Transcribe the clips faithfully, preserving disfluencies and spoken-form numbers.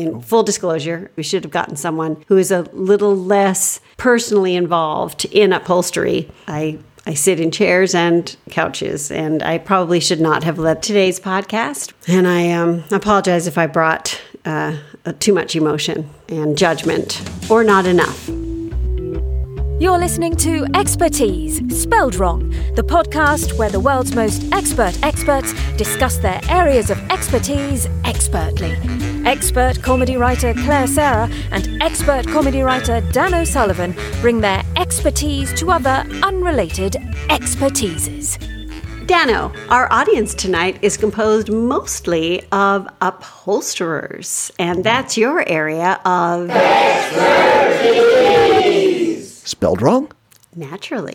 in oh. full disclosure, we should have gotten someone who is a little less personally involved in upholstery. I I sit in chairs and couches, and I probably should not have led today's podcast. And I um, apologize if I brought uh, too much emotion and judgment, or not enough. You're listening to Expertise, Spelled Wrong, the podcast where the world's most expert experts discuss their areas of expertise expertly. Expert comedy writer Claire Sarah and expert comedy writer Dan O'Sullivan bring their expertise to other unrelated expertises. Dano, our audience tonight is composed mostly of upholsterers, and that's your area of expertise. Spelled wrong? Naturally.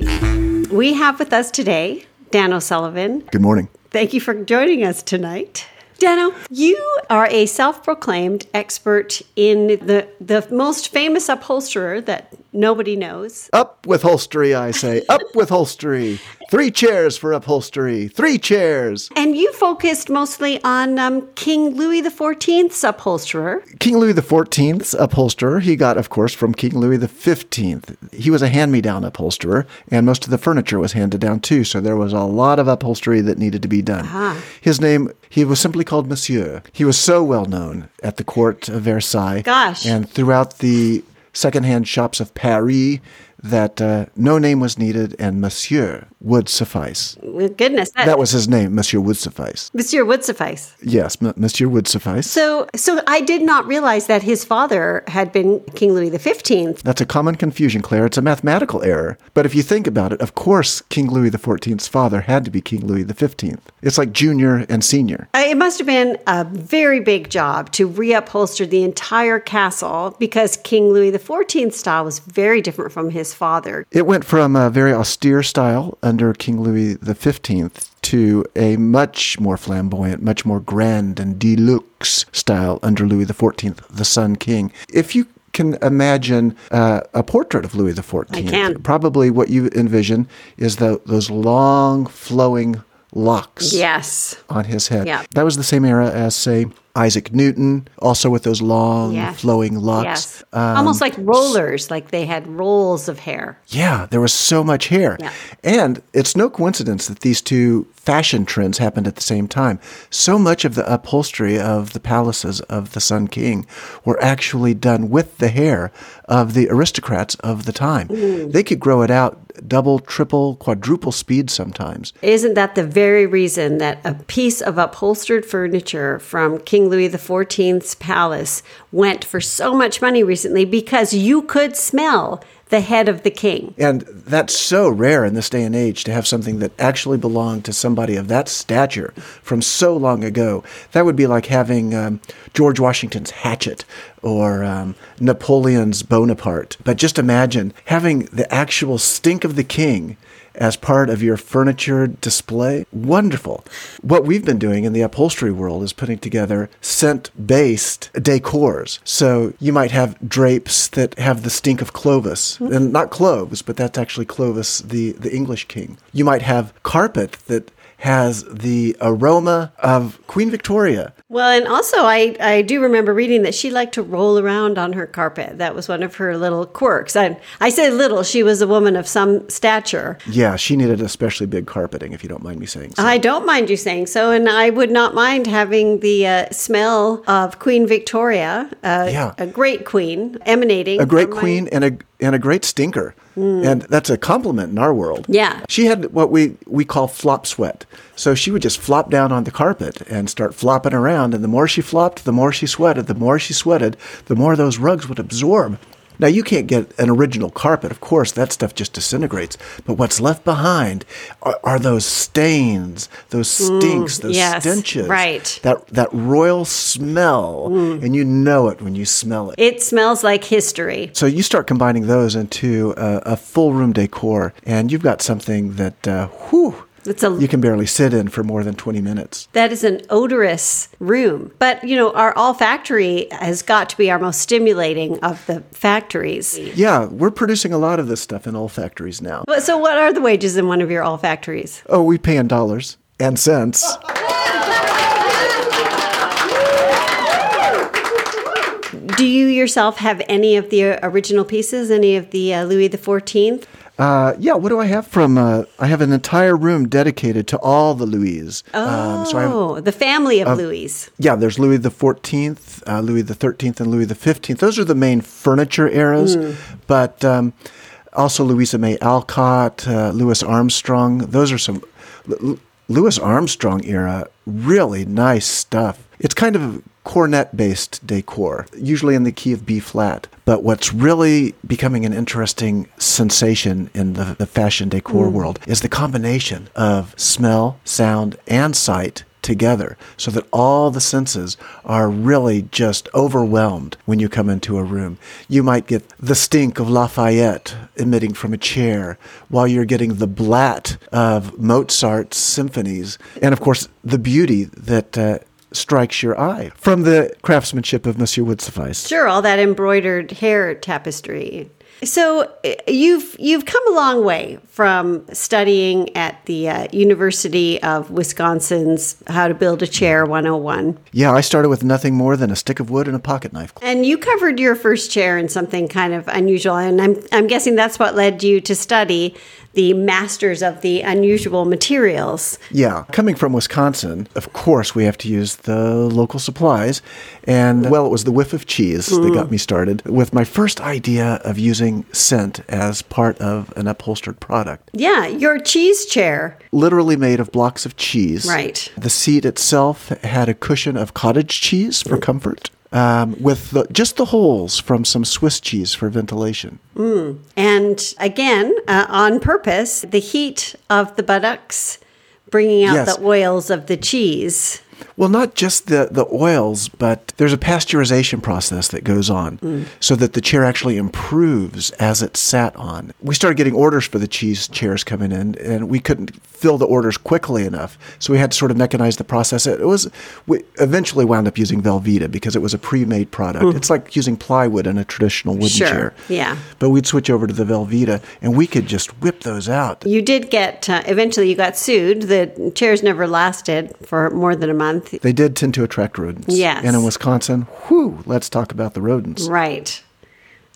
We have with us today Dan O'Sullivan. Good morning. Thank you for joining us tonight. Dano, you are a self-proclaimed expert in the the most famous upholsterer that nobody knows. Up with holstery, I say. Up with holstery. Three chairs for upholstery. Three chairs. And you focused mostly on um, King Louis the fourteenth's upholsterer. King Louis the fourteenth's upholsterer he got, of course, from King Louis the fifteenth. He was a hand-me-down upholsterer, and most of the furniture was handed down too, so there was a lot of upholstery that needed to be done. Uh-huh. His name, he was simply called Monsieur. He was so well known at the court of Versailles. Gosh. And throughout the secondhand shops of Paris, that uh, no name was needed, and Monsieur would suffice. Goodness. That, that was his name, Monsieur would suffice. Monsieur would suffice. Yes, M- Monsieur would suffice. So so I did not realize that his father had been King Louis the fifteenth. That's a common confusion, Claire. It's a mathematical error. But if you think about it, of course, King Louis the fourteenth's father had to be King Louis the fifteenth. It's like junior and senior. Uh, it must have been a very big job to reupholster the entire castle, because King Louis the fourteenth's style was very different from his father. It went from a very austere style under King Louis the fifteenth to a much more flamboyant, much more grand and deluxe style under Louis the fourteenth, the Sun King. If you can imagine uh, a portrait of Louis the fourteenth, I can. Probably what you envision is the, those long flowing locks yes. on his head. Yep. That was the same era as, say, Isaac Newton, also with those long, yes. flowing locks. Yes. Um, Almost like rollers, like they had rolls of hair. Yeah, there was so much hair. Yeah. And it's no coincidence that these two fashion trends happened at the same time. So much of the upholstery of the palaces of the Sun King were actually done with the hair of the aristocrats of the time. Mm. They could grow it out double, triple, quadruple speed sometimes. Isn't that the very reason that a piece of upholstered furniture from King Louis the fourteenth's palace went for so much money recently, because you could smell the head of the king? And that's so rare in this day and age, to have something that actually belonged to somebody of that stature from so long ago. That would be like having um, George Washington's hatchet or um, Napoleon's Bonaparte. But just imagine having the actual stink of the king as part of your furniture display. Wonderful. What we've been doing in the upholstery world is putting together scent-based decors. So you might have drapes that have the stink of Clovis, and not cloves, but that's actually Clovis, the, the English king. You might have carpet that has the aroma of Queen Victoria. Well, and also I, I do remember reading that she liked to roll around on her carpet. That was one of her little quirks. I, I say little. She was a woman of some stature. Yeah, she needed especially big carpeting, if you don't mind me saying so. I don't mind you saying so, and I would not mind having the uh, smell of Queen Victoria, uh, yeah. a great queen, emanating. A great queen my... and a and a great stinker. Mm. And that's a compliment in our world. Yeah. She had what we, we call flop sweat. So she would just flop down on the carpet and start flopping around. And the more she flopped, the more she sweated. The more she sweated, the more those rugs would absorb. Now, you can't get an original carpet. Of course, that stuff just disintegrates. But what's left behind are, are those stains, those stinks, mm, those yes, stenches. Right. That that royal smell. Mm. And you know it when you smell it. It smells like history. So you start combining those into a, a full room decor, and you've got something that, uh, whew, It's a, you can barely sit in for more than twenty minutes. That is an odorous room. But, you know, our olfactory has got to be our most stimulating of the factories. Yeah, we're producing a lot of this stuff in olfactories now. So what are the wages in one of your olfactories? Oh, we pay in dollars and cents. Do you yourself have any of the original pieces, any of the uh, Louis the fourteenth? Uh, yeah, what do I have from, uh, I have an entire room dedicated to all the Louis. Oh, um, so have, the family of uh, Louis. Yeah, there's Louis the fourteenth, uh, Louis the thirteenth, and Louis the fifteenth. Those are the main furniture eras, mm. but um, also Louisa May Alcott, uh, Louis Armstrong. Those are some, L- Louis Armstrong era, really nice stuff. It's kind of cornet-based decor, usually in the key of B-flat. But what's really becoming an interesting sensation in the, the fashion decor mm. world is the combination of smell, sound, and sight together, so that all the senses are really just overwhelmed when you come into a room. You might get the stink of Lafayette emitting from a chair while you're getting the blat of Mozart's symphonies. And, of course, the beauty that... Uh, strikes your eye from the craftsmanship of Monsieur Woodsuffice. Sure, all that embroidered hair tapestry. So you've you've come a long way from studying at the uh, University of Wisconsin's How to Build a Chair one oh one. Yeah, I started with nothing more than a stick of wood and a pocket knife. And you covered your first chair in something kind of unusual, and I'm I'm guessing that's what led you to study the Masters of the Unusual Materials. Yeah, coming from Wisconsin, of course we have to use the local supplies, and well, it was the whiff of cheese mm. that got me started with my first idea of using scent as part of an upholstered product. Yeah, your cheese chair. Literally made of blocks of cheese. Right. The seat itself had a cushion of cottage cheese for comfort, um, with the, just the holes from some Swiss cheese for ventilation. Mm. And again, uh, on purpose, the heat of the buttocks bringing out yes. the oils of the cheese. Well, not just the, the oils, but there's a pasteurization process that goes on mm. so that the chair actually improves as it's sat on. We started getting orders for the cheese chairs coming in, and we couldn't fill the orders quickly enough, so we had to sort of mechanize the process. It was we eventually wound up using Velveeta because it was a pre-made product. Mm. It's like using plywood in a traditional wooden sure. chair. Yeah. But we'd switch over to the Velveeta, and we could just whip those out. You did get, uh, eventually you got sued. The chairs never lasted for more than a month. They did tend to attract rodents. Yes. And in Wisconsin, whew, let's talk about the rodents. Right.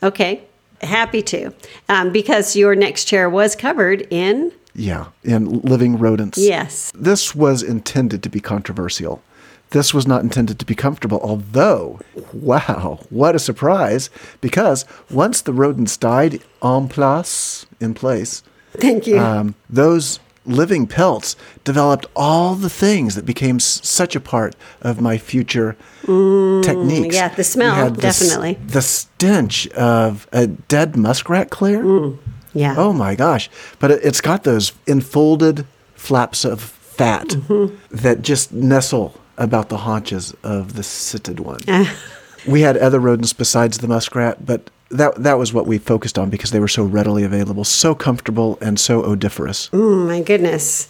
Okay. Happy to. Um, because your next chair was covered in? Yeah, in living rodents. Yes. This was intended to be controversial. This was not intended to be comfortable, although, wow, what a surprise, because once the rodents died en place, in place. Thank you. Um, those... living pelts developed all the things that became s- such a part of my future mm, techniques. Yeah, the smell, the definitely. S- the stench of a dead muskrat clear. Mm, yeah. Oh my gosh. But it, it's got those enfolded flaps of fat mm-hmm. that just nestle about the haunches of the sitted one. We had other rodents besides the muskrat, but That that was what we focused on because they were so readily available, so comfortable, and so odoriferous. Oh, my goodness.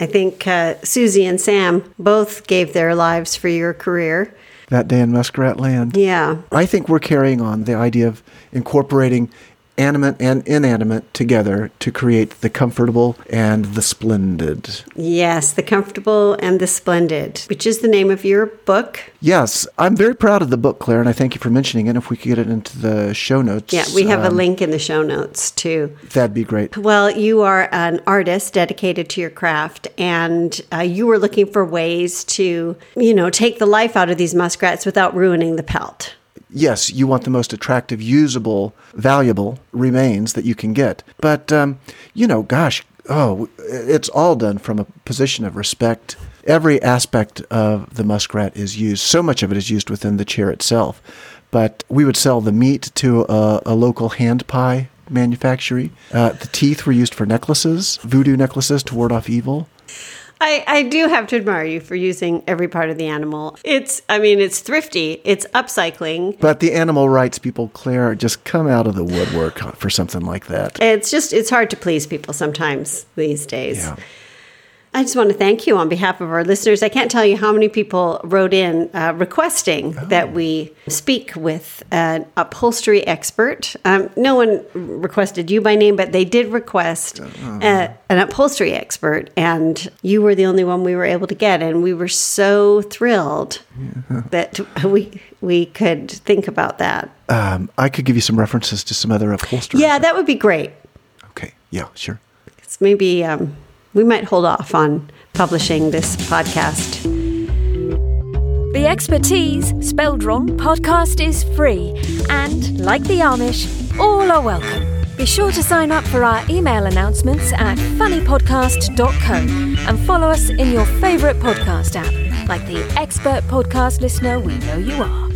I think uh, Susie and Sam both gave their lives for your career. That day in Muskrat Land. Yeah. I think we're carrying on the idea of incorporating animate and inanimate together to create the comfortable and the splendid. Yes, the comfortable and the splendid, which is the name of your book. Yes, I'm very proud of the book, Claire, and I thank you for mentioning it. If we could get it into the show notes. Yeah, we have um, a link in the show notes too. That'd be great. Well, you are an artist dedicated to your craft, and uh, you were looking for ways to, you know, take the life out of these muskrats without ruining the pelt. Yes, you want the most attractive, usable, valuable remains that you can get. But, um, you know, gosh, oh, it's all done from a position of respect. Every aspect of the muskrat is used. So much of it is used within the chair itself. But we would sell the meat to a, a local hand pie manufactory. Uh, the teeth were used for necklaces, voodoo necklaces to ward off evil. I, I do have to admire you for using every part of the animal. It's, I mean, it's thrifty. It's upcycling. But the animal rights people, Claire, just come out of the woodwork for something like that. It's just, it's hard to please people sometimes these days. Yeah. I just want to thank you on behalf of our listeners. I can't tell you how many people wrote in uh, requesting oh. that we speak with an upholstery expert. Um, no one requested you by name, but they did request oh. a, an upholstery expert, and you were the only one we were able to get, and we were so thrilled yeah. that we we could think about that. Um, I could give you some references to some other upholsterers. Yeah, that would be great. Okay. Yeah, sure. It's maybe... Um, We might hold off on publishing this podcast. The Expertise Spelled Wrong podcast is free, and like the Amish, all are welcome. Be sure to sign up for our email announcements at funny podcast dot co and follow us in your favourite podcast app, like the expert podcast listener we know you are.